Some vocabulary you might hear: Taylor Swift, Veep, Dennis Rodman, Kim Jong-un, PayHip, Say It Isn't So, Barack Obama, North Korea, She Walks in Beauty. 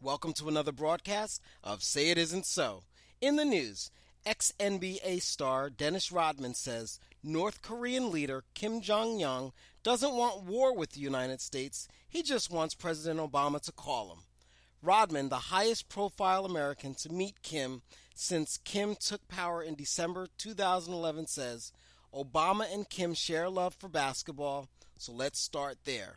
Welcome to another broadcast of Say It Isn't So. In the news, ex-NBA star Dennis Rodman says North Korean leader Kim Jong-un doesn't want war with the United States. He just wants President Obama to call him. Rodman, the highest profile American to meet Kim since Kim took power in December 2011, says Obama and Kim share love for basketball, so let's start there.